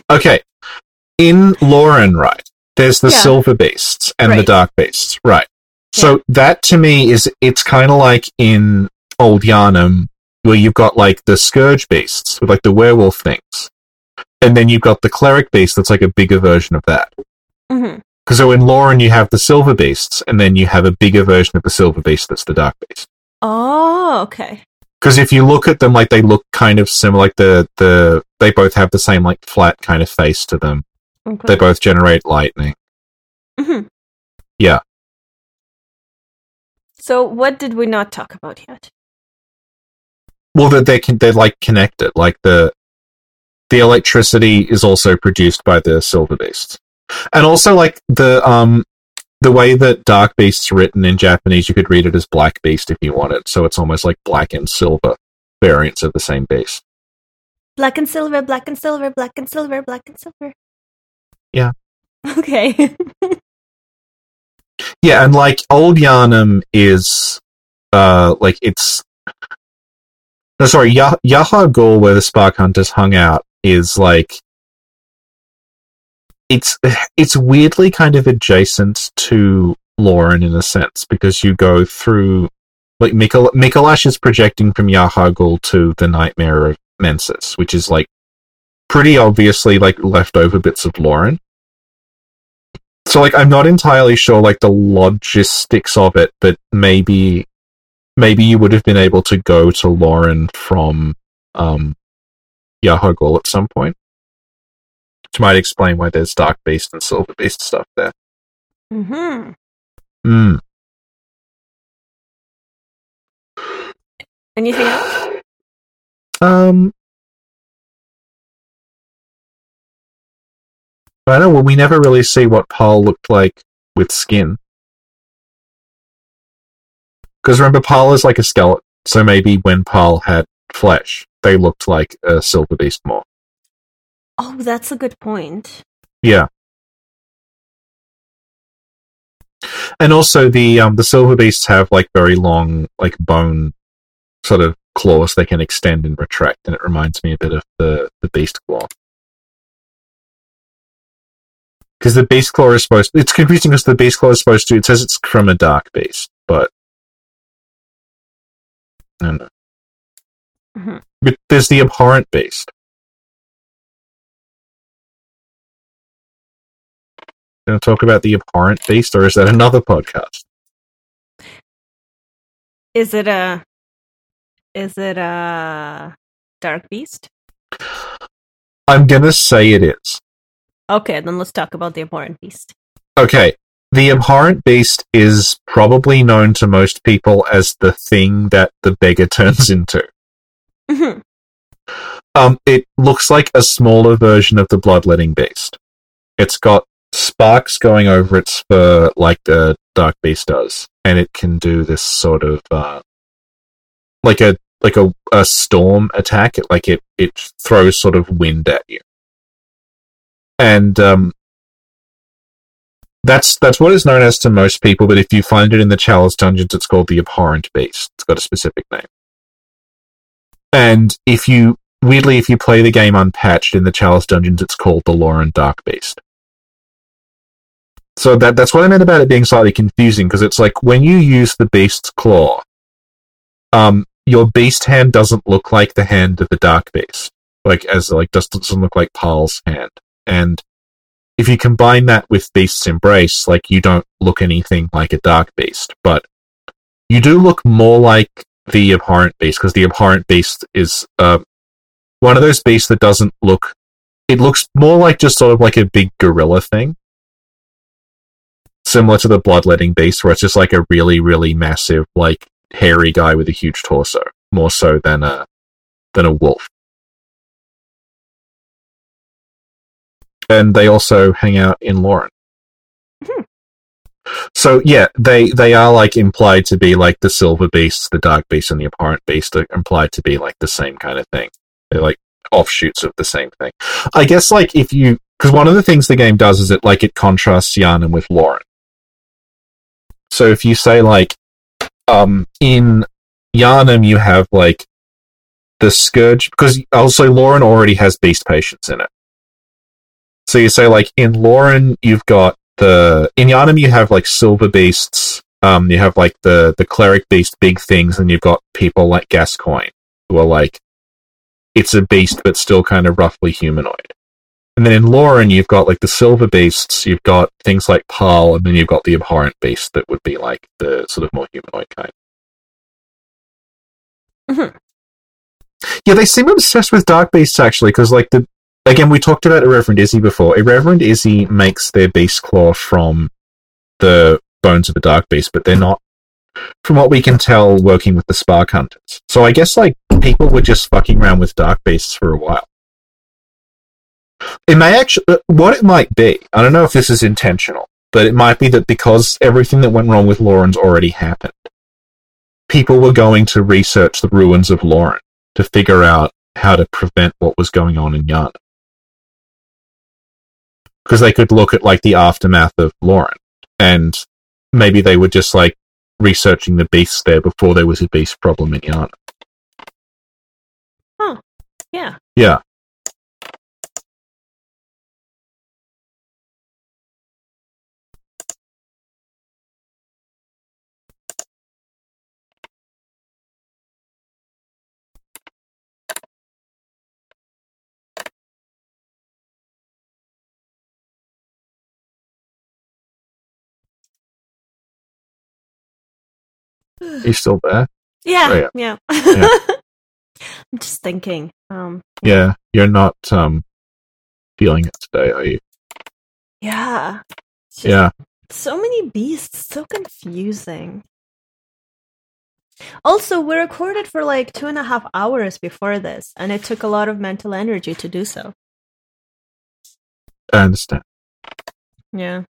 Okay, in Loran, right? There's the yeah. silver beasts and right. the dark beasts, right? Yeah. So that to me is, it's kind of like in Old Yharnam, where you've got like the scourge beasts with like the werewolf things. And then you've got the cleric beast that's like a bigger version of that. Mm-hmm. So in Loran you have the silver beasts, and then you have a bigger version of the silver beast that's the dark beast. Oh, okay. Because if you look at them, like, they look kind of similar. Like the, the they both have the same like flat kind of face to them. Okay. They both generate lightning. Mm-hmm. Yeah. So what did we not talk about yet? Well, that they can, they're like connected. Like the. The electricity is also produced by the silver beasts, and also like the um the way that dark beast's written in Japanese, you could read it as black beast if you wanted. So it's almost like black and silver variants of the same beast. Black and silver, black and silver, black and silver, black and silver. Yeah. Okay. Yeah, and like Old Yharnam is uh like it's no sorry Yah- Yahagul, where the Spark Hunters hung out, is like it's it's weirdly kind of adjacent to Loran in a sense, because you go through like Mikol- Mikolash is projecting from Yahagul to the Nightmare of Mensis, which is like pretty obviously like leftover bits of Loran. So like I'm not entirely sure like the logistics of it, but maybe maybe you would have been able to go to Loran from um Yahagul at some point, which might explain why there's dark beast and silver beast stuff there. Mm-hmm. Mm. Anything else? Um. I don't know. Well, we never really see what Paarl looked like with skin, because remember, Paarl is like a skeleton. So maybe when Paarl had flesh, they looked like a silver beast more. Oh, that's a good point. Yeah. And also the um, the silver beasts have like very long like bone sort of claws they can extend and retract, and it reminds me a bit of the, the beast claw. Because the beast claw is supposed to, it's confusing because the beast claw is supposed to, it says it's from a dark beast, but I don't know. Mm-hmm. But there's the abhorrent beast. Gonna talk about the abhorrent beast, or is that another podcast? Is it a is it a dark beast? I'm gonna say it is. Okay, then let's talk about the abhorrent beast. Okay. The abhorrent beast is probably known to most people as the thing that the beggar turns into. Mm-hmm. Um, it looks like a smaller version of the bloodletting beast. It's got sparks going over its fur like the dark beast does, and it can do this sort of uh, like a like a, a storm attack. It, like it, it throws sort of wind at you. And um, That's that's what is known as to most people, but if you find it in the Chalice Dungeons, it's called the Abhorrent Beast. It's got a specific name. And if you, weirdly, if you play the game unpatched in the Chalice Dungeons, it's called the Loran Darkbeast. So that that's what I meant about it being slightly confusing, because it's like, when you use the Beast's Claw, um, your Beast hand doesn't look like the hand of the Darkbeast. Like, as, like, doesn't look like Paarl's hand. And if you combine that with Beast's Embrace, like, you don't look anything like a Darkbeast, but you do look more like the Abhorrent Beast, because the Abhorrent Beast is uh, one of those beasts that doesn't look... It looks more like just sort of like a big gorilla thing, similar to the Bloodletting Beast, where it's just like a really, really massive, like, hairy guy with a huge torso, more so than a than a wolf. And they also hang out in Loran. Mm-hmm. So, yeah, they, they are, like, implied to be, like, the Silver Beasts, the Dark Beast, and the Abhorrent Beast are implied to be, like, the same kind of thing. They're, like, offshoots of the same thing. I guess, like, if you... Because one of the things the game does is it, like, it contrasts Yharnam with Loran. So if you say, like, um, in Yharnam you have, like, the Scourge... Because also Loran already has Beast Patience in it. So you say, like, in Loran, you've got the... In Yharnam, you have, like, Silver Beasts. Um, you have, like, the, the Cleric Beast, Big Things, and you've got people like Gascoigne, who are, like, it's a beast, but still kind of roughly humanoid. And then in Loran, you've got, like, the Silver Beasts, you've got things like Paarl, and then you've got the Abhorrent Beast that would be, like, the sort of more humanoid kind. Mm-hmm. Yeah, they seem obsessed with Dark Beasts, actually, because, like, the... Again, we talked about Irreverent Izzy before. Irreverent Izzy makes their Beast Claw from the bones of the Dark Beast, but they're not, from what we can tell, working with the Spark Hunters. So I guess, like, people were just fucking around with Dark Beasts for a while. It may actually... What it might be, I don't know if this is intentional, but it might be that because everything that went wrong with Loran's already happened, people were going to research the ruins of Loran to figure out how to prevent what was going on in Yharnam. Because they could look at, like, the aftermath of Loran, and maybe they were just, like, researching the beasts there before there was a beast problem in Yharnam. Huh. Yeah. Yeah. Are you still there? Yeah, oh, yeah. yeah. yeah. I'm just thinking. Um, yeah, you're not um, feeling it today, are you? Yeah. Yeah. So many beasts, so confusing. Also, we recorded for like two and a half hours before this, and it took a lot of mental energy to do so. I understand. Yeah.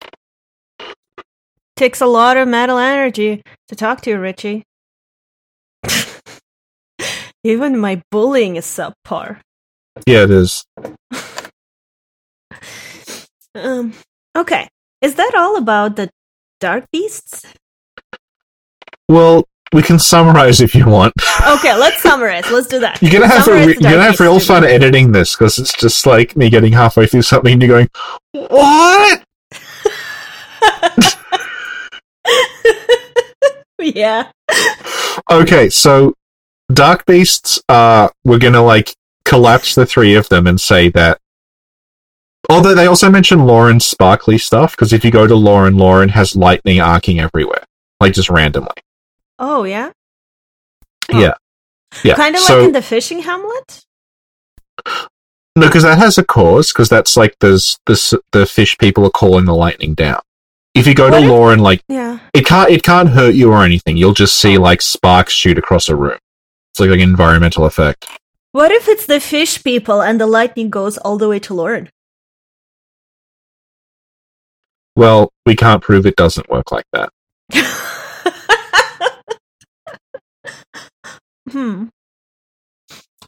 Takes a lot of mental energy to talk to you, Richie. Even my bullying is subpar. Yeah, it is. um. Okay. Is that all about the Dark Beasts? Well, we can summarize if you want. Okay, let's summarize. Let's do that. You're gonna have a re- you're gonna have real fun editing this, because it's just like me getting halfway through something and you're going, "What?" Yeah. Okay, so Dark Beasts, uh, we're going to, like, collapse the three of them and say that... Although they also mention Loran's sparkly stuff, because if you go to Loran, Loran has lightning arcing everywhere. Like, just randomly. Oh, yeah? Oh. Yeah. yeah. Kind of so, like in the fishing hamlet? No, because that has a cause, because that's, like, there's, there's, the fish people are calling the lightning down. If you go what to Loran, like, yeah. it can't it can't hurt you or anything. You'll just see, like, sparks shoot across a room. It's like an environmental effect. What if it's the fish people and the lightning goes all the way to Loran? Well, we can't prove it doesn't work like that. hmm.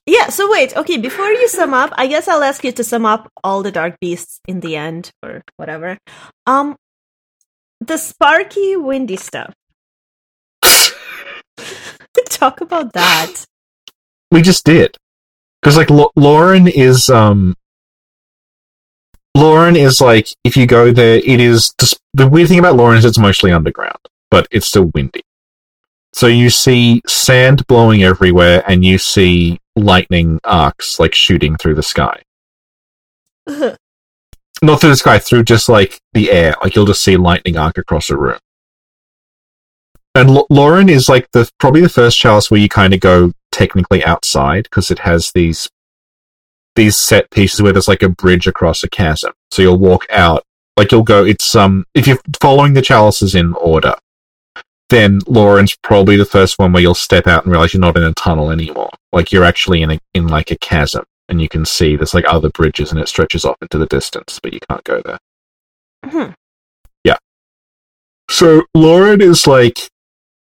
Yeah, so wait, okay, before you sum up, I guess I'll ask you to sum up all the Dark Beasts in the end, or whatever. Um. the sparky windy stuff. Talk about that. We just did. Because, like, L- Loran is, um... Loran is, like, if you go there, it is... Dis- the weird thing about Loran is it's mostly underground, but it's still windy. So you see sand blowing everywhere, and you see lightning arcs, like, shooting through the sky. Uh-huh. Not through the sky, through just, like, the air. Like, you'll just see lightning arc across a room. And L- Loran is, like, the probably the first chalice where you kind of go... technically outside, because it has these these set pieces where there's like a bridge across a chasm, so you'll walk out, like you'll go, it's um if you're following the chalices in order, then Loran's probably the first one where you'll step out and realize you're not in a tunnel anymore, like you're actually in a, in like a chasm, and you can see there's like other bridges and it stretches off into the distance, but you can't go there. Mm-hmm. Yeah, so Loran is like,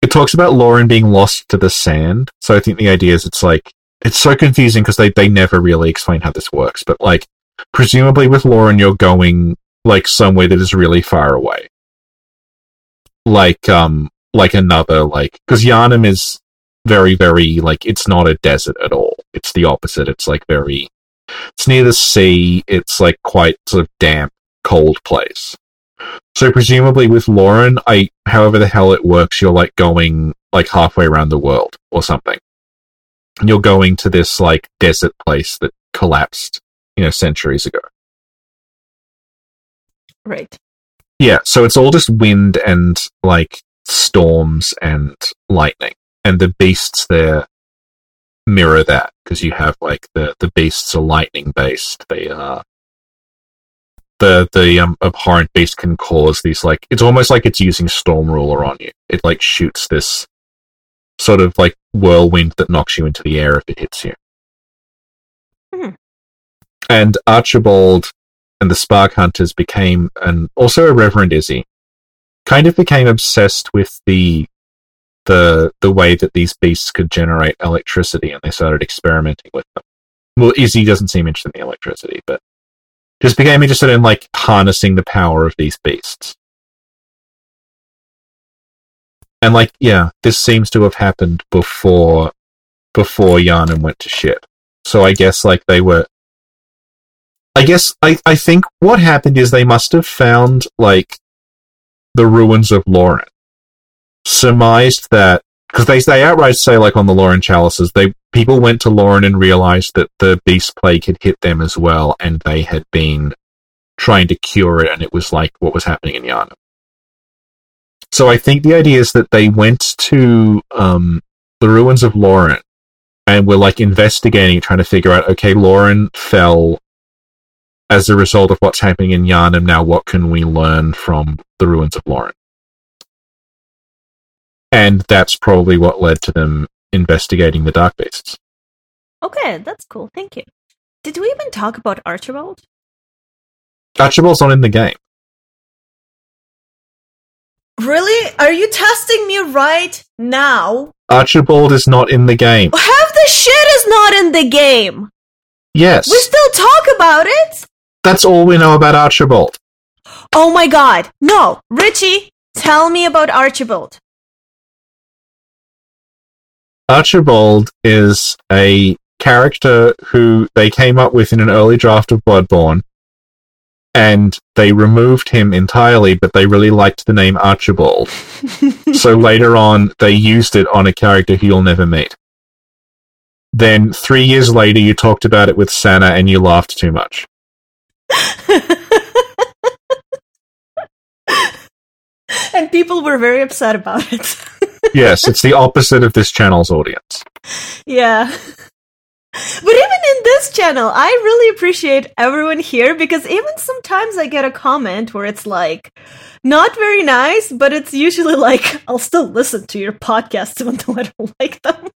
it talks about Loran being lost to the sand. So I think the idea is it's like, it's so confusing because they, they never really explain how this works. But like, presumably with Loran, you're going like somewhere that is really far away. Like, um, like another, like, because Yharnam is very, very, like, it's not a desert at all. It's the opposite. It's like very, it's near the sea. It's like quite sort of damp, cold place. So presumably with Loran, I, however the hell it works, you're like going like halfway around the world or something. And you're going to this like desert place that collapsed, you know, centuries ago. Right. Yeah, so it's all just wind and like storms and lightning. And the beasts there mirror that, because you have like the, the beasts are lightning based. They are The the um, abhorrent beast can cause these, like, it's almost like it's using storm ruler on you. It like shoots this sort of like whirlwind that knocks you into the air if it hits you. Mm. And Archibald and the Spark Hunters became, and also Irreverent Izzy, kind of became obsessed with the the the way that these beasts could generate electricity, and they started experimenting with them. Well, Izzy doesn't seem interested in the electricity, but just became interested in, like, harnessing the power of these beasts. And, like, yeah, this seems to have happened before before Yharnam went to shit. So I guess, like, they were... I guess, I, I think what happened is they must have found, like, the ruins of Loran. Surmised that... Because they, they outright say, like, on the Loran chalices, they... people went to Loran and realized that the beast plague had hit them as well, and they had been trying to cure it, and it was like what was happening in Yharnam. So I think the idea is that they went to um, the ruins of Loran and were like investigating, trying to figure out, okay, Loran fell as a result of what's happening in Yharnam. Now what can we learn from the ruins of Loran? And that's probably what led to them investigating the Dark Beasts. Okay, that's cool. Thank you. Did we even talk about Archibald? Archibald's not in the game. Really? Are you testing me right now? Archibald is not in the game. Half the shit is not in the game! Yes. We still talk about it? That's all we know about Archibald. Oh my god. No. Richie, tell me about Archibald. Archibald is a character who they came up with in an early draft of Bloodborne, and they removed him entirely, but they really liked the name Archibald. So later on, they used it on a character who you'll never meet. Then three years later, you talked about it with Sana, and you laughed too much. And people were very upset about it. Yes, it's the opposite of this channel's audience. Yeah. But even in this channel, I really appreciate everyone here, because even sometimes I get a comment where it's like, not very nice, but it's usually like, I'll still listen to your podcasts even though I don't like them.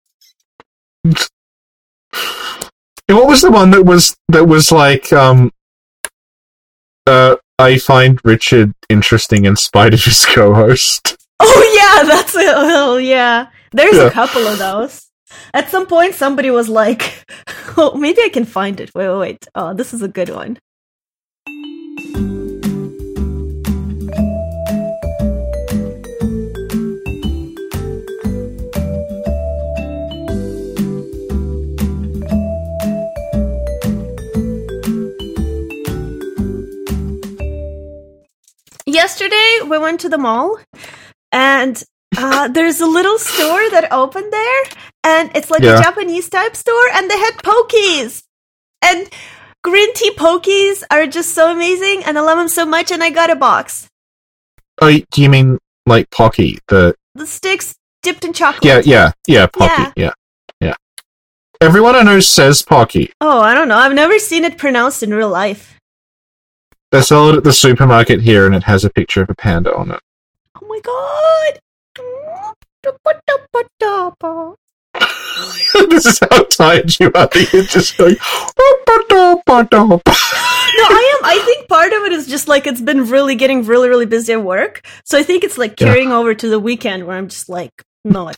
What was the one that was, that was like, um, uh, I find Richard interesting in spite of his co-host? Oh, yeah, that's it. Oh, yeah. There's yeah. a couple of those. At some point, somebody was like, oh, maybe I can find it. Wait, wait, wait. Oh, this is a good one. down to the mall, and uh, there's a little store that opened there, and it's like yeah. a Japanese type store, and they had pokies, and green tea pokies are just so amazing, and I love them so much, and I got a box. Oh, do you mean like pocky? The the sticks dipped in chocolate. Yeah, yeah, yeah, pocky, yeah. yeah. Everyone I know says Pocky. Oh, I don't know. I've never seen it pronounced in real life. They sell it at the supermarket here, and it has a picture of a panda on it. Oh my god! This is how tired you are. You're just going... No, I am. I think part of it is just like it's been really getting really, really busy at work. So I think it's like carrying yeah. over to the weekend where I'm just like... No,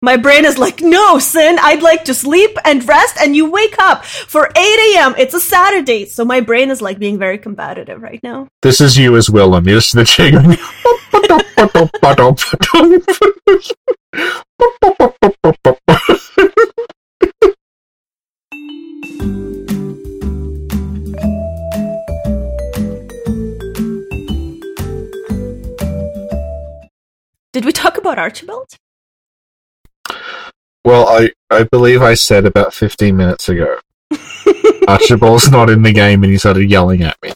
my brain is like, no, Sin, I'd like to sleep and rest, and you wake up for eight a.m. It's a Saturday, so my brain is like being very combative right now. This is you as well, I'm used to the ching. Did we talk about Archibald? Well, I, I believe I said about fifteen minutes ago, Archibald's not in the game, and he started yelling at me.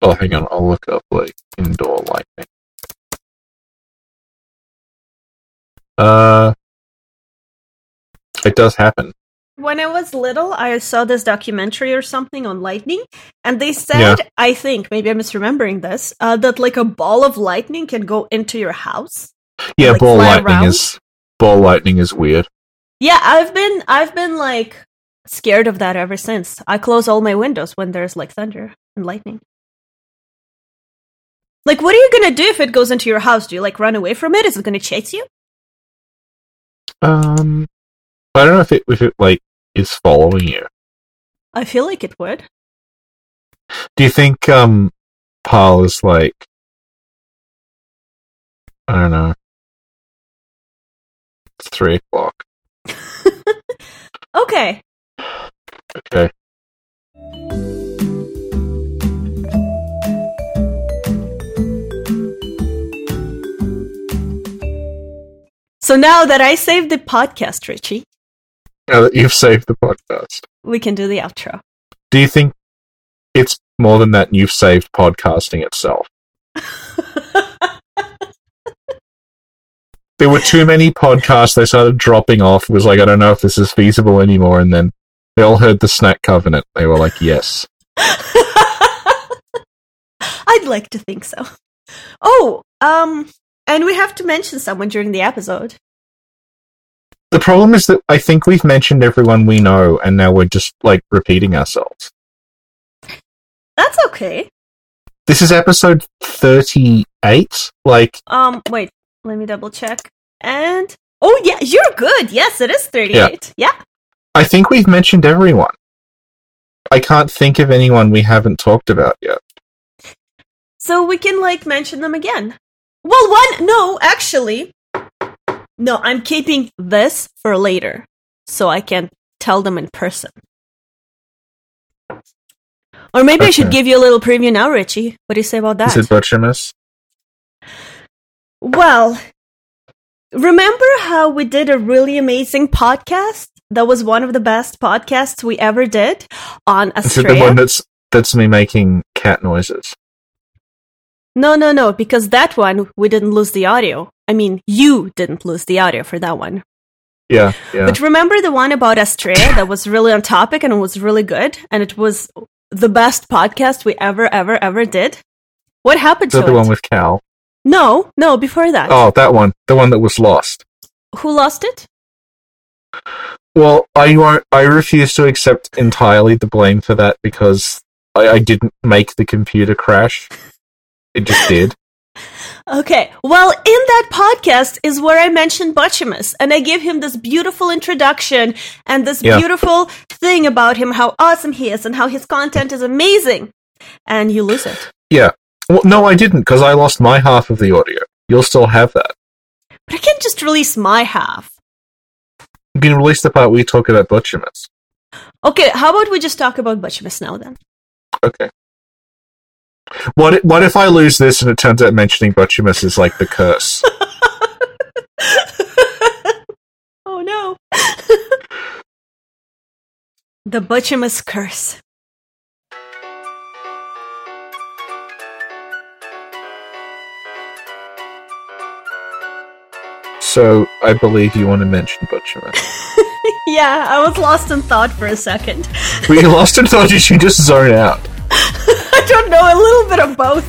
Oh, hang on, I'll look up, like, indoor lightning. Uh, it does happen. When I was little, I saw this documentary or something on lightning, and they said, yeah. I think, maybe I'm misremembering this, uh, that, like, a ball of lightning can go into your house. Yeah, like ball lightning around. is ball lightning is weird. Yeah, I've been I've been like scared of that ever since. I close all my windows when there's like thunder and lightning. Like, what are you gonna do if it goes into your house? Do you like run away from it? Is it gonna chase you? Um, I don't know if it if it like is following you. I feel like it would. Do you think um Paarl is like? I don't know. It's three o'clock. Okay. Okay. So now that I saved the podcast, Richie. Now that you've saved the podcast. We can do the outro. Do you think it's more than that and you've saved podcasting itself? There were too many podcasts, they started dropping off. It was like, I don't know if this is feasible anymore. And then they all heard The Snack Covenant. They were like, yes. I'd like to think so. Oh, um, and we have to mention someone during the episode. The problem is that I think we've mentioned everyone we know, and now we're just, like, repeating ourselves. That's okay. This is episode thirty-eight. Like, um, wait. Let me double check. And oh yeah, you're good. Yes, it is thirty-eight. Yeah. yeah. I think we've mentioned everyone. I can't think of anyone we haven't talked about yet. So we can like mention them again. Well, one no, actually. No, I'm keeping this for later so I can tell them in person. Or maybe okay. I should give you a little preview now, Richie. What do you say about that? Is it Butchimus? Well, remember how we did a really amazing podcast? That was one of the best podcasts we ever did on Australia. Is it the one that's, that's me making cat noises? No, no, no, because that one, we didn't lose the audio. I mean, you didn't lose the audio for that one. Yeah, yeah. But remember the one about Australia that was really on topic and it was really good? And it was the best podcast we ever, ever, ever did? What happened to it? Is that the one with Cal? No, no, before that. Oh, that one. The one that was lost. Who lost it? Well, I won't, I refuse to accept entirely the blame for that because I, I didn't make the computer crash. It just did. Okay. Well, in that podcast is where I mentioned Butchimus, and I gave him this beautiful introduction and this yeah. beautiful thing about him, how awesome he is and how his content is amazing. And you lose it. Yeah. Well, no, I didn't, because I lost my half of the audio. You'll still have that. But I can't just release my half. You can release the part where you talk about Butchimus. Okay, how about we just talk about Butchimus now, then? Okay. What if, what if I lose this and it turns out mentioning Butchimus is like the curse? Oh no. The Butchimus curse. So, I believe you want to mention Butchimus. Yeah, I was lost in thought for a second. Were you lost in thought? Did you just zone out? I don't know, a little bit of both.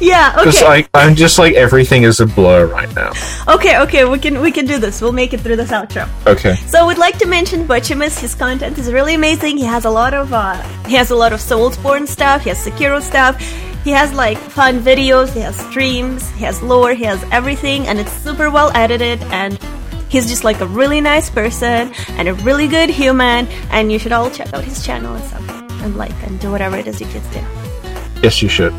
Yeah, okay. Because I, I'm just like, everything is a blur right now. Okay, okay, we can we can do this. We'll make it through this outro. Okay. So we'd like to mention Butchimus. His content is really amazing. He has a lot of uh, he has a lot of Soulsborne stuff. He has Sekiro stuff. He has like fun videos. He has streams. He has lore. He has everything, and it's super well edited. And he's just like a really nice person and a really good human, and you should all check out his channel and stuff, and like, and do whatever it is you kids do. Yes, you should.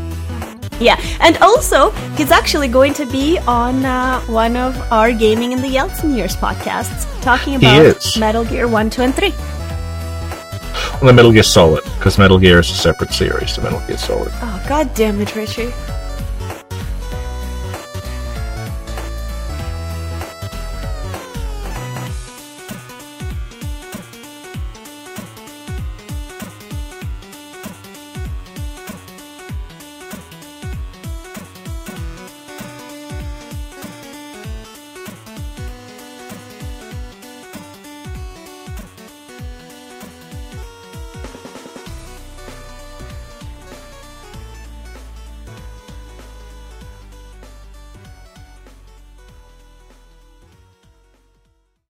Yeah, and also, he's actually going to be on uh, one of our Gaming in the Yeltsin Years podcasts, talking about Metal Gear one, two, and three. Well, Metal Gear Solid, because Metal Gear is a separate series to Metal Gear Solid. Oh, god damn it, Richie.